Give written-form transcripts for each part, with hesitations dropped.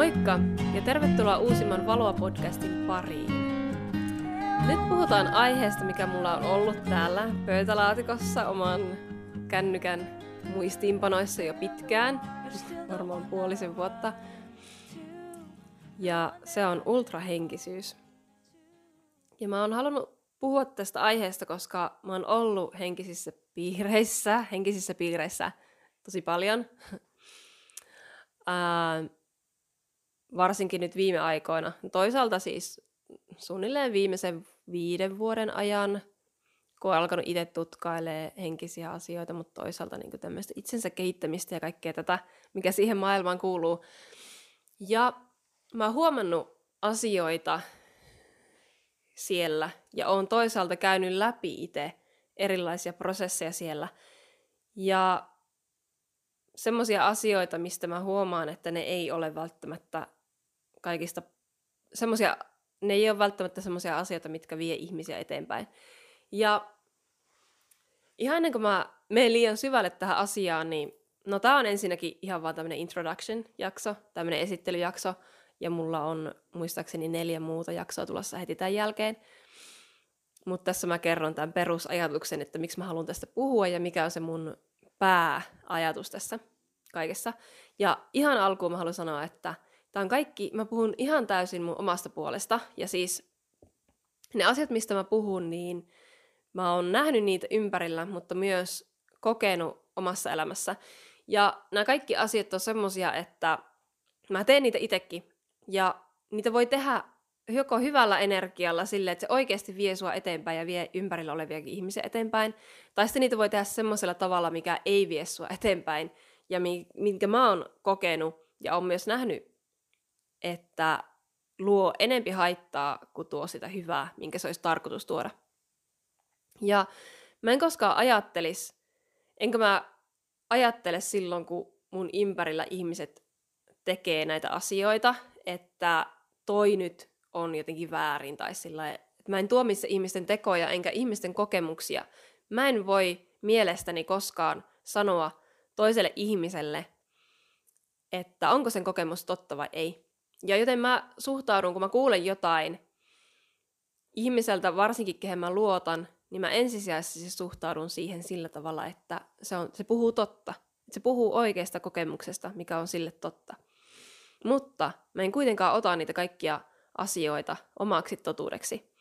Moikka ja tervetuloa uusimman Valoa-podcastin pariin. Nyt puhutaan aiheesta, mikä mulla on ollut täällä pöytälaatikossa oman kännykän muistiinpanoissa jo pitkään, varmaan puolisen vuotta. Ja se on ultrahenkisyys. Ja mä oon halunnut puhua tästä aiheesta, koska mä oon ollut henkisissä piireissä tosi paljon. Varsinkin nyt viime aikoina. Toisaalta siis suunnilleen viimeisen 5 vuoden ajan, kun on alkanut itse tutkailemaan henkisiä asioita, mutta toisaalta niin kuin tämmöistä itsensä kehittämistä ja kaikkea tätä, mikä siihen maailmaan kuuluu. Ja mä oon huomannut asioita siellä ja oon toisaalta käynyt läpi itse erilaisia prosesseja siellä. Ja semmoisia asioita, mistä mä huomaan, että ne ei ole välttämättä kaikista semmoisia, ne ei ole välttämättä semmoisia asioita, mitkä vie ihmisiä eteenpäin. Ja ihan ennen kuin mä menen liian syvälle tähän asiaan, niin no tää on ensinnäkin ihan vaan tämmönen introduction-jakso, tämmönen esittelyjakso, ja mulla on muistaakseni 4 muuta jaksoa tulossa heti tämän jälkeen. Mutta tässä mä kerron tämän perusajatuksen, että miksi mä haluan tästä puhua ja mikä on se mun pääajatus tässä kaikessa. Ja ihan alkuun mä haluan sanoa, että tää on kaikki, mä puhun ihan täysin mun omasta puolesta. Ja siis ne asiat, mistä mä puhun, niin mä oon nähnyt niitä ympärillä, mutta myös kokenut omassa elämässä. Ja nämä kaikki asiat on semmosia, että mä teen niitä itsekin. Ja niitä voi tehdä joko hyvällä energialla silleen, että se oikeasti vie sua eteenpäin ja vie ympärillä oleviakin ihmisiä eteenpäin. Tai sitten niitä voi tehdä semmoisella tavalla, mikä ei vie sua eteenpäin. Ja minkä mä oon kokenut ja oon myös nähnyt, että luo enempi haittaa kuin tuo sitä hyvää, minkä se olisi tarkoitus tuoda. Ja mä en koskaan ajattelisi, enkä mä ajattele silloin, kun mun ympärillä ihmiset tekee näitä asioita, että toi nyt on jotenkin väärin tai sillä, että mä en tuomitse ihmisten tekoja enkä ihmisten kokemuksia. Mä en voi mielestäni koskaan sanoa toiselle ihmiselle, että onko sen kokemus totta vai ei. Ja joten mä suhtaudun, kun mä kuulen jotain ihmiseltä, varsinkin kehen mä luotan, niin mä ensisijaisesti suhtaudun siihen sillä tavalla, että se puhuu totta. Se puhuu oikeasta kokemuksesta, mikä on sille totta. Mutta mä en kuitenkaan ota niitä kaikkia asioita omaksi totuudeksi.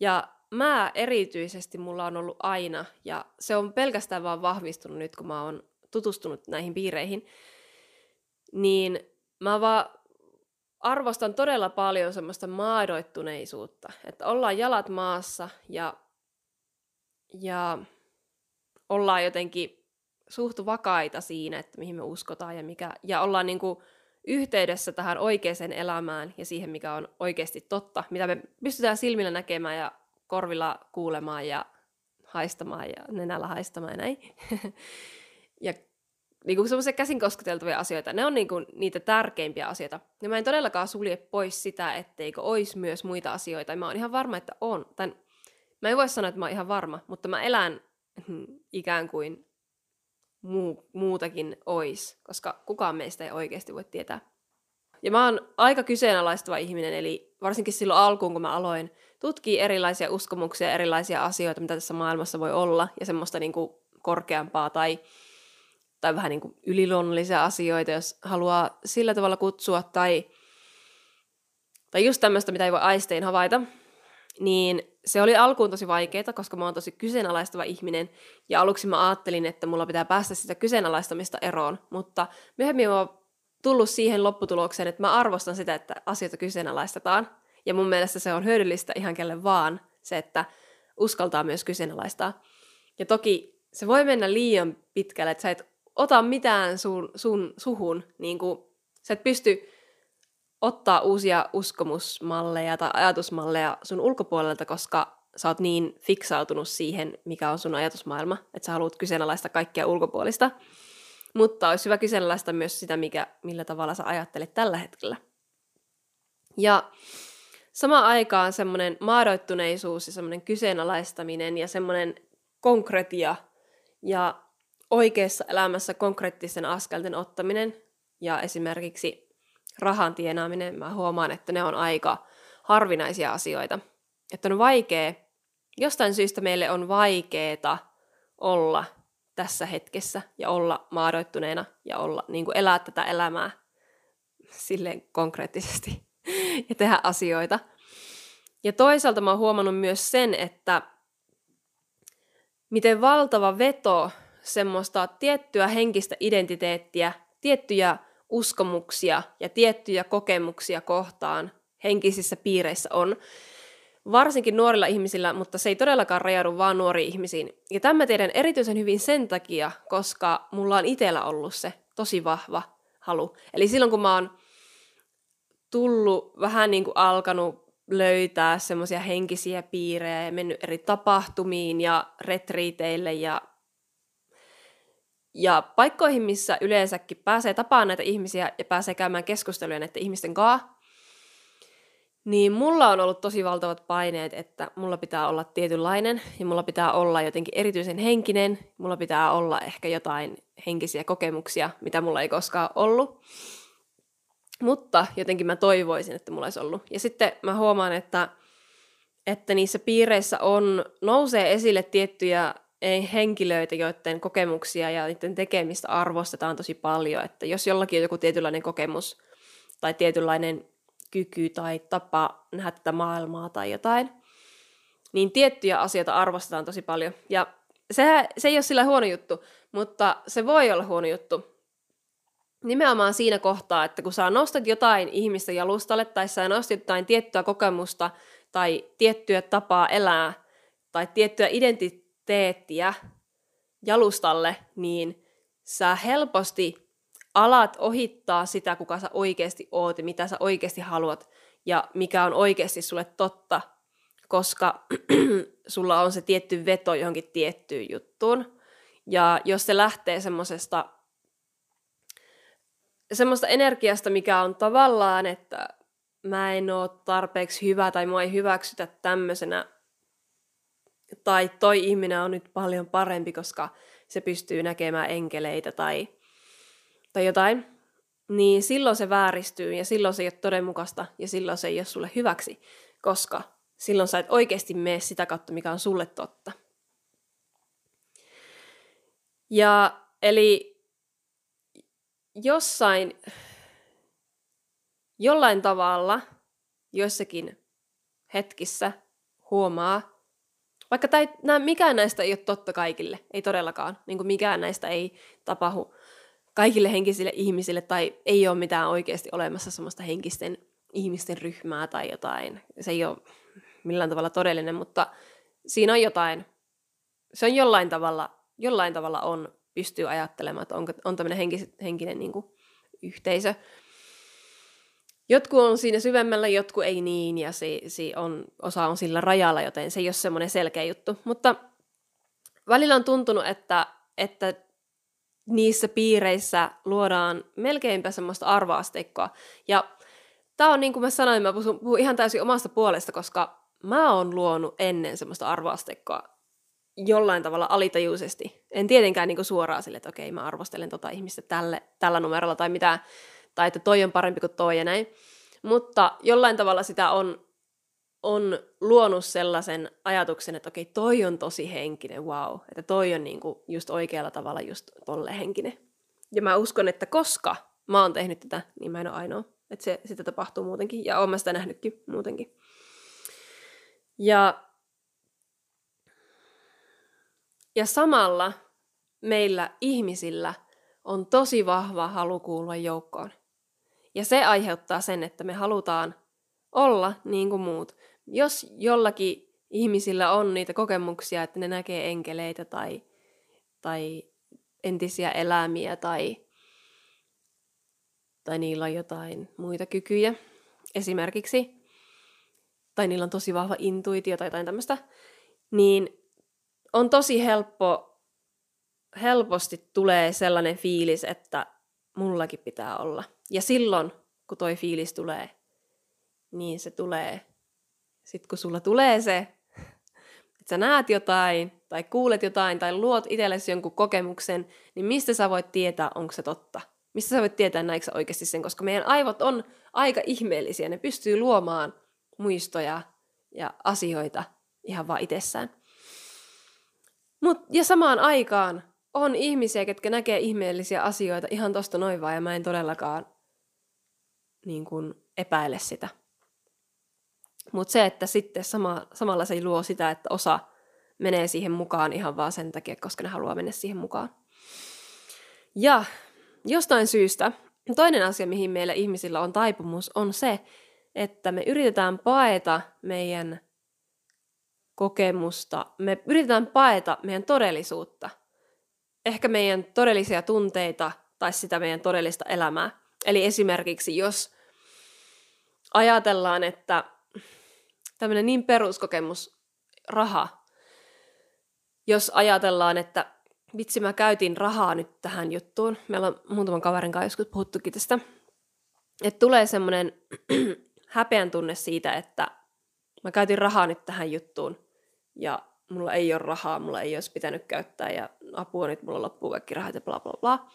Ja mä erityisesti mulla on ollut aina, ja se on pelkästään vaan vahvistunut nyt, kun mä oon tutustunut näihin piireihin, niin mä vaan arvostan todella paljon semmoista maadoittuneisuutta, että ollaan jalat maassa ja ollaan jotenkin suht vakaita siinä, että mihin me uskotaan ja ollaan niinku yhteydessä tähän oikeaan elämään ja siihen, mikä on oikeasti totta, mitä me pystytään silmillä näkemään ja korvilla kuulemaan ja haistamaan ja nenällä haistamaan ja näin. Ja niinku semmoisia käsin kosketeltavia asioita, ne on niinku niitä tärkeimpiä asioita. Ja mä en todellakaan sulje pois sitä, etteikö olisi myös muita asioita. Ja mä oon ihan varma, että on. Mä en voi sanoa, että mä oon ihan varma, mutta mä elän ikään kuin muutakin ois, koska kukaan meistä ei oikeasti voi tietää. Ja mä oon aika kyseenalaistava ihminen, eli varsinkin silloin alkuun, kun mä aloin tutkia erilaisia uskomuksia, erilaisia asioita, mitä tässä maailmassa voi olla, ja semmoista niin kuin korkeampaa tai vähän niin kuin yliluonnollisia asioita, jos haluaa sillä tavalla kutsua, tai just tämmöistä, mitä ei voi aistein havaita, niin se oli alkuun tosi vaikeaa, koska mä oon tosi kyseenalaistava ihminen, ja aluksi mä ajattelin, että mulla pitää päästä sitä kyseenalaistamista eroon, mutta myöhemmin mä oon tullut siihen lopputulokseen, että mä arvostan sitä, että asioita kyseenalaistetaan, ja mun mielestä se on hyödyllistä ihan kelle vaan, se, että uskaltaa myös kyseenalaistaa. Ja toki se voi mennä liian pitkälle, että sä et ota mitään sun suhun, niin kuin sä et pysty ottaa uusia uskomusmalleja tai ajatusmalleja sun ulkopuolelta, koska sä oot niin fiksautunut siihen, mikä on sun ajatusmaailma, että sä haluat kyseenalaista kaikkea ulkopuolista. Mutta olisi hyvä kyseenalaista myös sitä, millä tavalla sä ajattelet tällä hetkellä. Ja samaan aikaan semmoinen maadoittuneisuus ja semmoinen kyseenalaistaminen ja semmoinen konkretia ja oikeassa elämässä konkreettisten askelten ottaminen ja esimerkiksi rahan tienaaminen, mä huomaan, että ne on aika harvinaisia asioita. Että on vaikea, jostain syystä meille on vaikeeta olla tässä hetkessä ja olla maadoittuneena ja olla, niin kuin elää tätä elämää silleen konkreettisesti ja tehdä asioita. Ja toisaalta mä oon huomannut myös sen, että miten valtava veto semmoista tiettyä henkistä identiteettiä, tiettyjä uskomuksia ja tiettyjä kokemuksia kohtaan henkisissä piireissä on. Varsinkin nuorilla ihmisillä, mutta se ei todellakaan rajaudu vaan nuoriin ihmisiin. Ja tämän mä tiedän erityisen hyvin sen takia, koska mulla on itsellä ollut se tosi vahva halu. Eli silloin kun mä oon tullut, vähän niin kuin alkanut löytää semmoisia henkisiä piirejä ja mennyt eri tapahtumiin ja retriiteille ja paikkoihin, missä yleensäkin pääsee tapaamaan näitä ihmisiä ja pääsee käymään keskusteluja näiden ihmisten kanssa, niin mulla on ollut tosi valtavat paineet, että mulla pitää olla tietynlainen ja mulla pitää olla jotenkin erityisen henkinen. Mulla pitää olla ehkä jotain henkisiä kokemuksia, mitä mulla ei koskaan ollut. Mutta jotenkin mä toivoisin, että mulla olisi ollut. Ja sitten mä huomaan, että niissä piireissä nousee esille tiettyjä henkilöitä, joiden kokemuksia ja niiden tekemistä arvostetaan tosi paljon. Että jos jollakin on joku tietynlainen kokemus tai tietynlainen kyky tai tapa nähdä tätä maailmaa tai jotain, niin tiettyjä asioita arvostetaan tosi paljon. Ja se ei ole sillä huono juttu, mutta se voi olla huono juttu. Nimenomaan siinä kohtaa, että kun sä nostat jotain ihmistä jalustalle tai sä nostat jotain tiettyä kokemusta tai tiettyä tapaa elää tai tiettyä identiteettiä jalustalle, niin sä helposti alat ohittaa sitä, kuka sä oikeasti oot, mitä sä oikeasti haluat ja mikä on oikeasti sulle totta, koska sulla on se tietty veto johonkin tiettyyn juttuun. Ja jos se lähtee semmoista energiasta, mikä on tavallaan, että mä en oo tarpeeksi hyvä tai mua ei hyväksytä tämmöisenä, tai toi ihminen on nyt paljon parempi, koska se pystyy näkemään enkeleitä tai jotain, niin silloin se vääristyy ja silloin se ei ole todenmukaista ja silloin se ei ole sulle hyväksi, koska silloin sä et oikeasti mene sitä kautta, mikä on sulle totta. Ja eli jollain tavalla joissakin hetkissä huomaa, vaikka mikään näistä ei ole totta kaikille, ei todellakaan, niin kuin mikään näistä ei tapahdu kaikille henkisille ihmisille, tai ei ole mitään oikeasti olemassa semmoista henkisten ihmisten ryhmää tai jotain. Se ei ole millään tavalla todellinen, mutta siinä on jotain. Se on jollain tavalla pystyy ajattelemaan, että on tämmöinen henkinen niin kuin yhteisö. Jotkut on siinä syvemmällä, jotkut ei niin, ja osa on sillä rajalla, joten se ei ole semmoinen selkeä juttu. Mutta välillä on tuntunut, että niissä piireissä luodaan melkeinpä semmoista arvoasteikkoa. Ja tää on niin kuin mä sanoin, mä puhun ihan täysin omasta puolesta, koska mä oon luonut ennen semmoista arvoasteikkoa jollain tavalla alitajuisesti. En tietenkään niin kuin suoraan sille, että okei, mä arvostelen tota ihmistä tällä numerolla tai mitään, tai että toi on parempi kuin toi ja näin. Mutta jollain tavalla sitä on luonut sellaisen ajatuksen, että okei, toi on tosi henkinen, wow, että toi on niinku just oikealla tavalla just tolle henkinen. Ja mä uskon, että koska mä oon tehnyt tätä, niin mä en ole ainoa, että sitä tapahtuu muutenkin, ja oon mä sitä nähnytkin muutenkin. Ja samalla meillä ihmisillä on tosi vahva halu kuulua joukkoon. Ja se aiheuttaa sen, että me halutaan olla niin kuin muut. Jos jollakin ihmisillä on niitä kokemuksia, että ne näkee enkeleitä tai entisiä elämiä tai niillä on jotain muita kykyjä esimerkiksi, tai niillä on tosi vahva intuitio tai jotain tämmöistä, niin on tosi helposti tulee sellainen fiilis, että mullakin pitää olla. Ja silloin, kun toi fiilis tulee, niin se tulee. Sitten kun sulla tulee se, että sä näet jotain, tai kuulet jotain, tai luot itsellesi jonkun kokemuksen, niin mistä sä voit tietää, onko se totta? Missä sä voit tietää näikö sä oikeasti sen, koska meidän aivot on aika ihmeellisiä. Ne pystyy luomaan muistoja ja asioita ihan vaan itsessään. Ja samaan aikaan on ihmisiä, ketkä näkee ihmeellisiä asioita ihan tosta noin vaan, ja mä en todellakaan niin kuin epäile sitä. Mutta se, että sitten samalla se luo sitä, että osa menee siihen mukaan ihan vaan sen takia, koska ne haluaa mennä siihen mukaan. Ja jostain syystä toinen asia, mihin meillä ihmisillä on taipumus, on se, että me yritetään paeta meidän kokemusta, me yritetään paeta meidän todellisuutta, ehkä meidän todellisia tunteita tai sitä meidän todellista elämää. Eli esimerkiksi jos ajatellaan, että tämmöinen niin peruskokemus, raha, jos ajatellaan, että vitsi mä käytin rahaa nyt tähän juttuun, meillä on muutaman kaverin kanssa joskus puhuttukin tästä, että tulee semmoinen häpeän tunne siitä, että mä käytin rahaa nyt tähän juttuun ja mulla ei ole rahaa, mulla ei olisi pitänyt käyttää ja apua nyt, mulla loppuu kaikki rahat ja bla bla bla.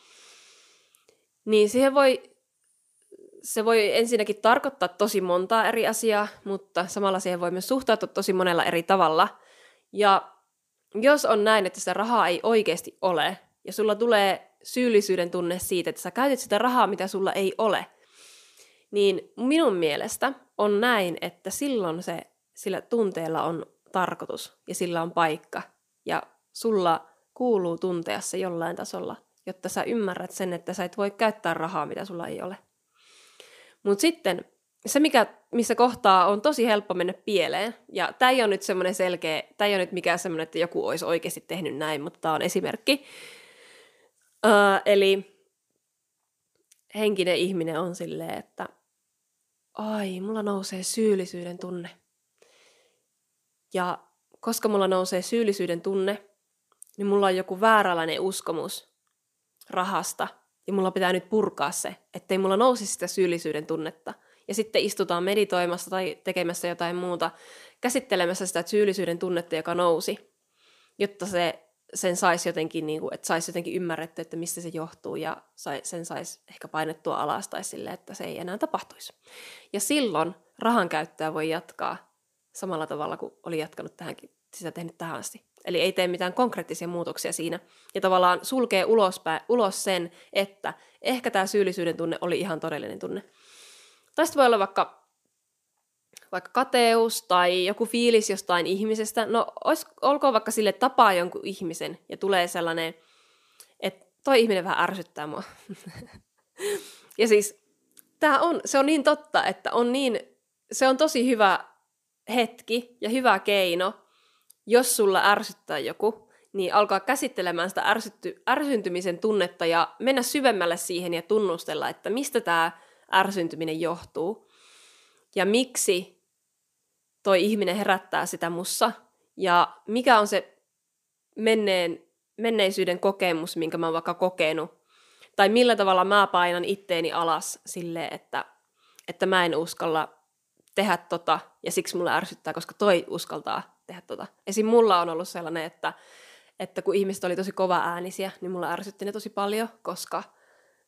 Niin se voi ensinnäkin tarkoittaa tosi montaa eri asiaa, mutta samalla siihen voi myös suhtautua tosi monella eri tavalla. Ja jos on näin, että sitä rahaa ei oikeasti ole ja sulla tulee syyllisyyden tunne siitä, että sä käytit sitä rahaa, mitä sulla ei ole, niin minun mielestä on näin, että silloin sillä tunteella on tarkoitus ja sillä on paikka ja sulla kuuluu tuntea se jollain tasolla, jotta sä ymmärrät sen, että sä et voi käyttää rahaa, mitä sulla ei ole. Mutta sitten se, missä kohtaa on tosi helppo mennä pieleen, ja tämä ei ole nyt semmoinen selkeä, tämä ei ole nyt mikään semmoinen, että joku olisi oikeasti tehnyt näin, mutta tämä on esimerkki. Eli henkinen ihminen on silleen, että ai, mulla nousee syyllisyyden tunne. Ja koska mulla nousee syyllisyyden tunne, niin mulla on joku vääränlainen uskomus rahasta, ja mulla pitää nyt purkaa se, ettei mulla nousisi sitä syyllisyyden tunnetta. Ja sitten istutaan meditoimassa tai tekemässä jotain muuta, käsittelemässä sitä syyllisyyden tunnetta, joka nousi, jotta sen saisi jotenkin, niin kuin, että saisi jotenkin ymmärretty, että mistä se johtuu, ja sen saisi ehkä painettua alas tai sille, että se ei enää tapahtuisi. Ja silloin rahan käyttöä voi jatkaa samalla tavalla kuin oli jatkanut tähänkin, sitä tehnyt tähän asti. Eli ei tee mitään konkreettisia muutoksia siinä. Ja tavallaan sulkee ulos sen, että ehkä tämä syyllisyyden tunne oli ihan todellinen tunne. Tai voi olla vaikka kateus tai joku fiilis jostain ihmisestä. No olkoon vaikka sille, että tapaa jonkun ihmisen ja tulee sellainen, että toi ihminen vähän ärsyttää mua. Ja siis se on niin totta, että se on tosi hyvä hetki ja hyvä keino, jos sulla ärsyttää joku, niin alkaa käsittelemään sitä ärsyntymisen tunnetta ja mennä syvemmälle siihen ja tunnustella, että mistä tämä ärsyntyminen johtuu ja miksi toi ihminen herättää sitä mussa ja mikä on se menneisyyden kokemus, minkä mä oon vaikka kokenut tai millä tavalla mä painan itteeni alas silleen, että mä en uskalla tehdä tota ja siksi mulla ärsyttää, koska toi uskaltaa tehdä tota. Esim. Mulla on ollut sellainen, että kun ihmiset oli tosi kovaäänisiä, niin mulla ärsytti ne tosi paljon, koska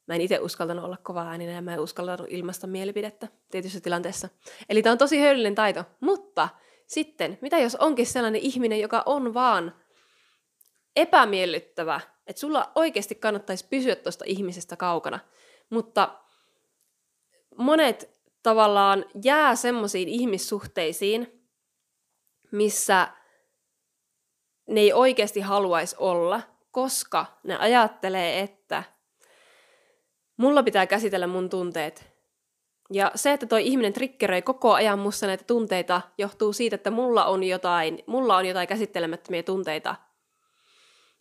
mä en itse uskaltanut olla kovaääninen ja mä en uskaltanut ilmaista mielipidettä tietyissä tilanteessa. Eli tää on tosi hyödyllinen taito, mutta sitten, mitä jos onkin sellainen ihminen, joka on vaan epämiellyttävä, että sulla oikeasti kannattaisi pysyä tuosta ihmisestä kaukana, mutta monet tavallaan jää semmoisiin ihmissuhteisiin, missä ne ei oikeasti haluaisi olla, koska ne ajattelee, että mulla pitää käsitellä mun tunteet. Ja se, että toi ihminen triggeröi koko ajan musta näitä tunteita, johtuu siitä, että mulla on jotain käsittelemättömiä tunteita,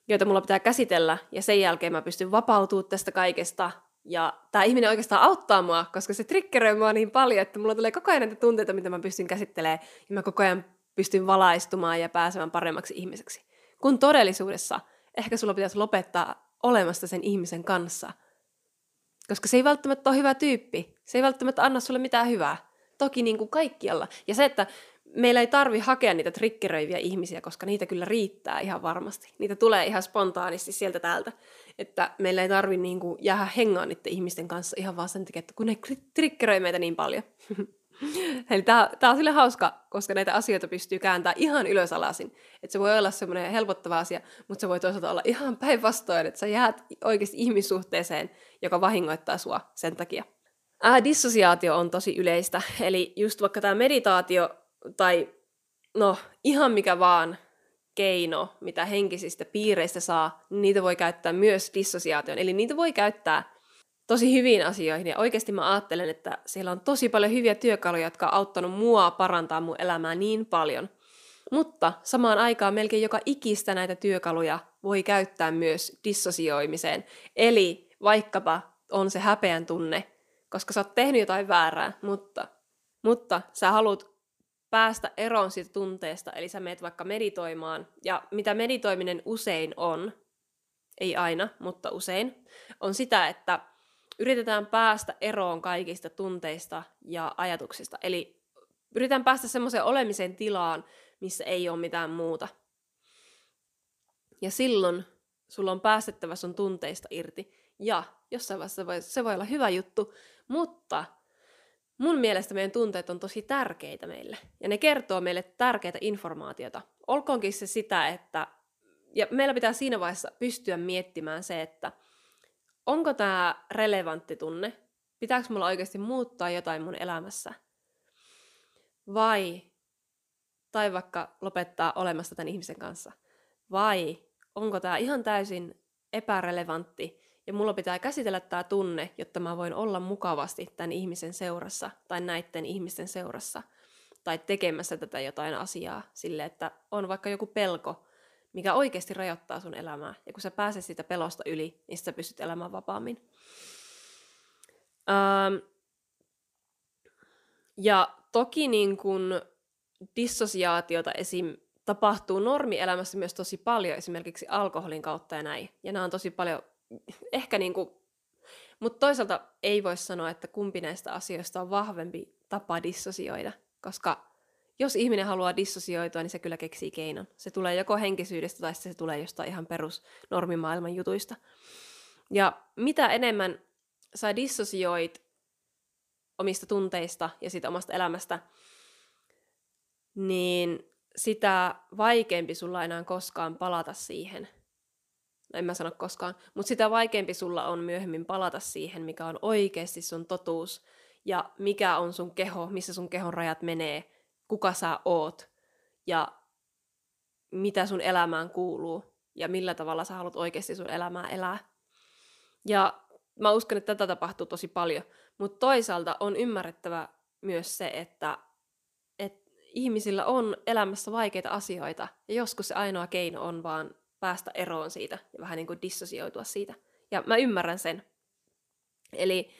joita mulla pitää käsitellä, ja sen jälkeen mä pystyn vapautumaan tästä kaikesta. Ja tää ihminen oikeastaan auttaa mua, koska se triggeröi mua niin paljon, että mulla tulee koko ajan näitä tunteita, mitä mä pystyn käsittelemään, ja mä koko ajan pystyn valaistumaan ja pääsemään paremmaksi ihmiseksi. Kun todellisuudessa ehkä sulla pitäisi lopettaa olemasta sen ihmisen kanssa. Koska se ei välttämättä ole hyvä tyyppi. Se ei välttämättä anna sulle mitään hyvää. Toki niin kuin kaikkialla. Ja se, että meillä ei tarvi hakea niitä trikkeröiviä ihmisiä, koska niitä kyllä riittää ihan varmasti. Niitä tulee ihan spontaanisti sieltä täältä. Että meillä ei tarvi niinku jäädä hengaan niiden ihmisten kanssa ihan vaan sen takia, että kun ne trikkeröi meitä niin paljon. Eli tämä on sille hauska, koska näitä asioita pystyy kääntämään ihan ylös alasin. Että se voi olla semmoinen helpottava asia, mutta se voi toisaalta olla ihan päinvastoin, että sä jäät oikeasti ihmissuhteeseen, joka vahingoittaa sua sen takia. Dissosiaatio on tosi yleistä. Eli just vaikka tämä meditaatio tai no ihan mikä vaan keino, mitä henkisistä piireistä saa, niin niitä voi käyttää myös dissosiaatioon. Eli niitä voi käyttää tosi hyviin asioihin, ja oikeasti mä ajattelen, että siellä on tosi paljon hyviä työkaluja, jotka on auttanut mua parantaa mun elämää niin paljon. Mutta samaan aikaan melkein joka ikistä näitä työkaluja voi käyttää myös dissosioimiseen. Eli vaikkapa on se häpeän tunne, koska sä oot tehnyt jotain väärää, mutta sä haluat päästä eroon siitä tunteesta, eli sä meet vaikka meditoimaan, ja mitä meditoiminen usein on, ei aina, mutta usein, on sitä, että yritetään päästä eroon kaikista tunteista ja ajatuksista. Eli yritetään päästä semmoiseen olemisen tilaan, missä ei ole mitään muuta. Ja silloin sulla on päästettävä sun tunteista irti. Ja jossain vaiheessa se voi olla hyvä juttu, mutta mun mielestä meidän tunteet on tosi tärkeitä meille. Ja ne kertoo meille tärkeitä informaatiota. Olkoonkin se sitä, että ja meillä pitää siinä vaiheessa pystyä miettimään se, että onko tämä relevantti tunne? Pitääkö mulla oikeasti muuttaa jotain mun elämässä? Tai vaikka lopettaa olemasta tämän ihmisen kanssa? Vai onko tämä ihan täysin epärelevantti ja mulla pitää käsitellä tämä tunne, jotta mä voin olla mukavasti tämän ihmisen seurassa tai näiden ihmisten seurassa tai tekemässä tätä jotain asiaa sille, että on vaikka joku pelko, mikä oikeasti rajoittaa sun elämää. Ja kun sä pääset siitä pelosta yli, niin sä pystyt elämään vapaammin. Ja toki niin kun dissosiaatiota tapahtuu normielämässä myös tosi paljon, esimerkiksi alkoholin kautta ja näin. Ja nämä on tosi paljon, ehkä niin kun, mutta toisaalta ei voi sanoa, että kumpi näistä asioista on vahvempi tapa dissosioida, koska jos ihminen haluaa dissosioitua, niin se kyllä keksii keinon. Se tulee joko henkisyydestä tai se tulee jostain ihan perusnormimaailman jutuista. Ja mitä enemmän sä dissosioit omista tunteista ja siitä omasta elämästä, niin sitä vaikeampi sulla enää koskaan palata siihen. No en mä sano koskaan, mutta sitä vaikeampi sulla on myöhemmin palata siihen, mikä on oikeasti sun totuus ja mikä on sun keho, missä sun kehon rajat menee. Kuka sä oot ja mitä sun elämään kuuluu ja millä tavalla sä haluat oikeasti sun elämää elää. Ja mä uskon, että tätä tapahtuu tosi paljon, mutta toisaalta on ymmärrettävä myös se, että ihmisillä on elämässä vaikeita asioita ja joskus se ainoa keino on vaan päästä eroon siitä ja vähän niin kuin dissosioitua siitä. Ja mä ymmärrän sen. Eli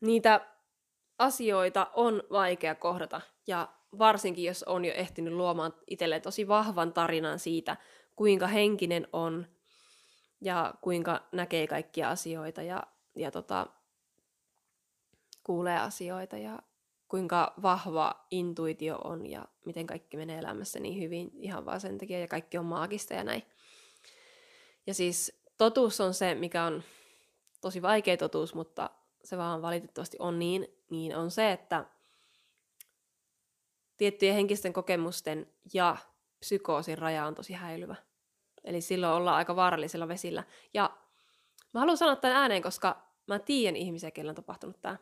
niitä asioita on vaikea kohdata ja varsinkin, jos on jo ehtinyt luomaan itselleen tosi vahvan tarinan siitä, kuinka henkinen on ja kuinka näkee kaikkia asioita ja kuulee asioita ja kuinka vahva intuitio on ja miten kaikki menee elämässä niin hyvin ihan vaan sen takia ja kaikki on maagista ja näin. Ja siis totuus on se, mikä on tosi vaikea totuus, mutta se vaan valitettavasti on niin on se, että tiettyjen henkisten kokemusten ja psykoosin raja on tosi häilyvä. Eli silloin ollaan aika vaarallisilla vesillä. Ja mä haluan sanoa tämän ääneen, koska mä tiedän ihmisiä, kelle on tapahtunut tää.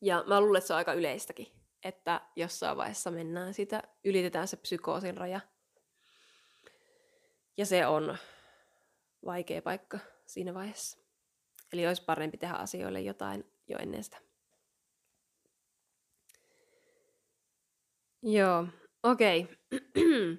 Ja mä luulen, että se on aika yleistäkin, että jossain vaiheessa mennään sitä, ylitetään se psykoosin raja. Ja se on vaikea paikka siinä vaiheessa. Eli olisi parempi tehdä asioille jotain jo ennen sitä. Joo, okei. Okay.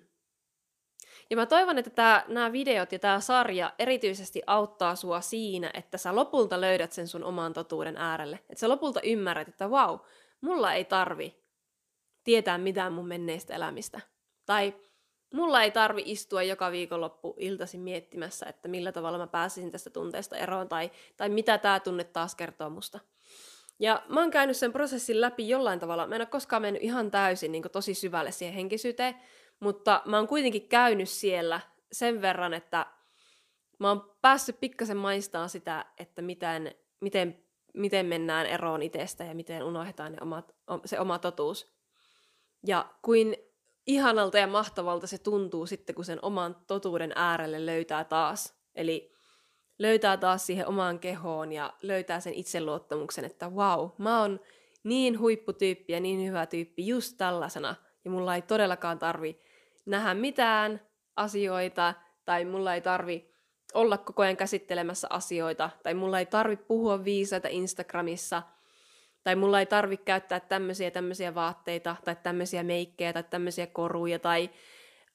Ja mä toivon, että nämä videot ja tämä sarja erityisesti auttaa sua siinä, että sä lopulta löydät sen sun oman totuuden äärelle. Että sä lopulta ymmärrät, että vau, mulla ei tarvi tietää mitään mun menneistä elämistä. Tai mulla ei tarvi istua joka viikonloppu iltasi miettimässä, että millä tavalla mä pääsisin tästä tunteesta eroon tai mitä tää tunne taas kertoo musta. Ja mä oon käynyt sen prosessin läpi jollain tavalla. Mä en ole koskaan mennyt ihan täysin niin kuin tosi syvälle siihen henkisyyteen, mutta mä oon kuitenkin käynyt siellä sen verran, että mä oon päässyt pikkasen maistamaan sitä, että miten mennään eroon itsestä ja miten unohdetaan se oma totuus. Ja kuin ihanalta ja mahtavalta se tuntuu sitten, kun sen oman totuuden äärelle löytää taas. Eli löytää taas siihen omaan kehoon ja löytää sen itseluottamuksen, että wow, mä oon niin huipputyyppi ja niin hyvä tyyppi just tällaisena. Ja mulla ei todellakaan tarvi nähdä mitään asioita tai mulla ei tarvi olla koko ajan käsittelemässä asioita tai mulla ei tarvi puhua viisaita Instagramissa tai mulla ei tarvi käyttää tämmöisiä vaatteita tai tämmöisiä meikkejä tai tämmöisiä koruja tai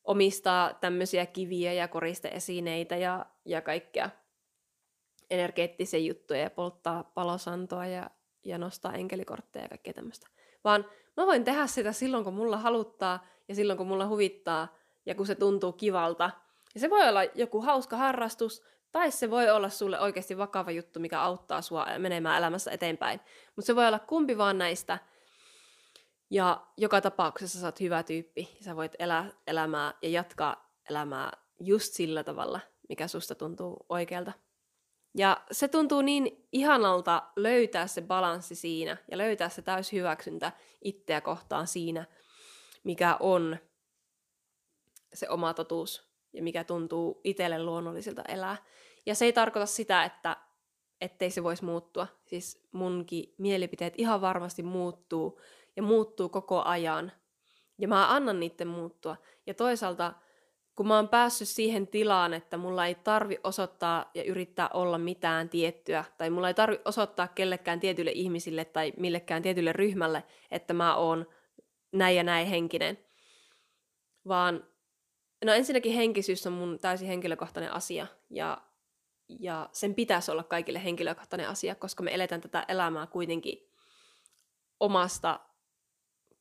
omistaa tämmöisiä kiviä ja koristeesineitä ja kaikkea energeettisiä juttuja ja polttaa palosantoa ja nostaa enkelikortteja ja kaikkea tämmöistä. Vaan mä voin tehdä sitä silloin, kun mulla haluttaa ja silloin, kun mulla huvittaa ja kun se tuntuu kivalta. Ja se voi olla joku hauska harrastus tai se voi olla sulle oikeasti vakava juttu, mikä auttaa sua menemään elämässä eteenpäin. Mutta se voi olla kumpi vaan näistä. Ja joka tapauksessa sä oot hyvä tyyppi. Sä voit elää elämää ja jatkaa elämää just sillä tavalla, mikä susta tuntuu oikealta. Ja se tuntuu niin ihanalta löytää se balanssi siinä ja löytää se täyshyväksyntä itseä kohtaan siinä, mikä on se oma totuus ja mikä tuntuu itselle luonnolliselta elää. Ja se ei tarkoita sitä, ettei se voisi muuttua. Siis munkin mielipiteet ihan varmasti muuttuu ja muuttuu koko ajan. Ja mä annan niiden muuttua. Ja toisaalta kun mä oon päässyt siihen tilaan, että mulla ei tarvi osoittaa ja yrittää olla mitään tiettyä, tai mulla ei tarvi osoittaa kellekään tietylle ihmisille tai millekään tietylle ryhmälle, että mä oon näin ja näin henkinen. Vaan, no ensinnäkin henkisyys on mun täysin henkilökohtainen asia, ja sen pitäisi olla kaikille henkilökohtainen asia, koska me eletään tätä elämää kuitenkin omasta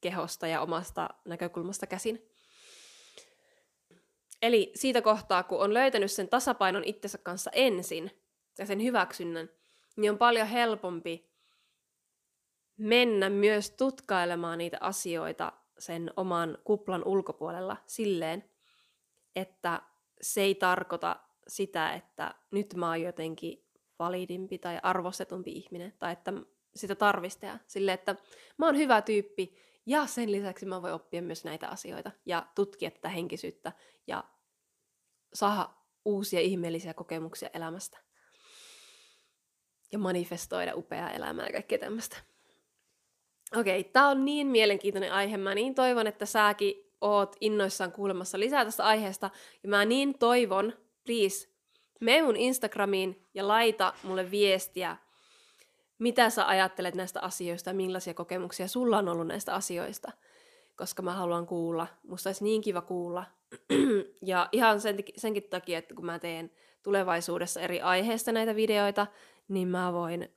kehosta ja omasta näkökulmasta käsin. Eli siitä kohtaa, kun on löytänyt sen tasapainon itsensä kanssa ensin ja sen hyväksynnän, niin on paljon helpompi mennä myös tutkailemaan niitä asioita sen oman kuplan ulkopuolella silleen, että se ei tarkoita sitä, että nyt mä oon jotenkin validimpi tai arvostetumpi ihminen tai että sitä tarvitsee silleen, että mä oon hyvä tyyppi. Ja sen lisäksi mä voin oppia myös näitä asioita ja tutkia tätä henkisyyttä ja saada uusia ihmeellisiä kokemuksia elämästä. Ja manifestoida upeaa elämää ja kaikkea tämmöistä. Okei, tää on niin mielenkiintoinen aihe. Mä niin toivon, että säkin oot innoissaan kuulemassa lisää tästä aiheesta. Ja mä niin toivon, please, mene mun Instagramiin ja laita mulle viestiä. Mitä sä ajattelet näistä asioista ja millaisia kokemuksia sulla on ollut näistä asioista? Koska mä haluan kuulla. Musta olisi niin kiva kuulla. Ja ihan senkin takia, että kun mä teen tulevaisuudessa eri aiheista näitä videoita, niin mä voin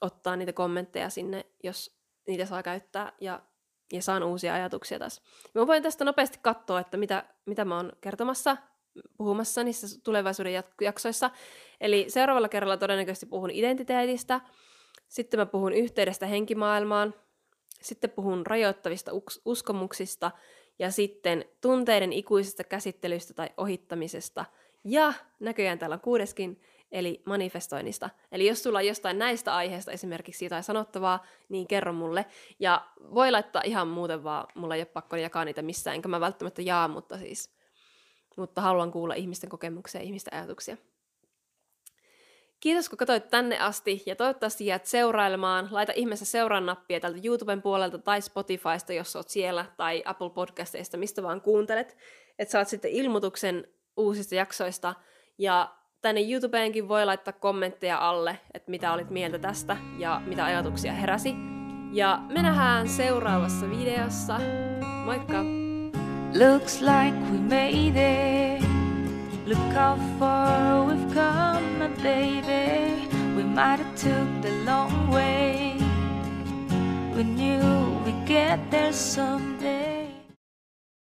ottaa niitä kommentteja sinne, jos niitä saa käyttää ja saan uusia ajatuksia taas. Mä voin tästä nopeasti katsoa, että mitä mä oon puhumassa niissä tulevaisuuden jaksoissa. Eli seuraavalla kerralla todennäköisesti puhun identiteetistä. Sitten mä puhun yhteydestä henkimaailmaan, sitten puhun rajoittavista uskomuksista ja sitten tunteiden ikuisesta käsittelystä tai ohittamisesta. Ja näköjään täällä on 6. eli manifestoinnista. Eli jos sulla on jostain näistä aiheista esimerkiksi jotain sanottavaa, niin kerro mulle. Ja voi laittaa ihan muuten vaan, mulla ei ole pakko jakaa niitä missään, enkä mä välttämättä jaa, mutta haluan kuulla ihmisten kokemuksia ja ihmisten ajatuksia. Kiitos, kun katsoit tänne asti ja toivottavasti jäät seurailemaan. Laita ihmeessä seuraa-nappia tältä YouTuben puolelta tai Spotifysta, jos oot siellä, tai Apple Podcasteista, mistä vaan kuuntelet, että saat sitten ilmoituksen uusista jaksoista. Ja tänne YouTubeenkin voi laittaa kommentteja alle, että mitä olit mieltä tästä ja mitä ajatuksia heräsi. Ja me nähdään seuraavassa videossa. Moikka! Looks like we made it. Look how far we've come, my baby. We might have took the long way. We knew we'd get there someday.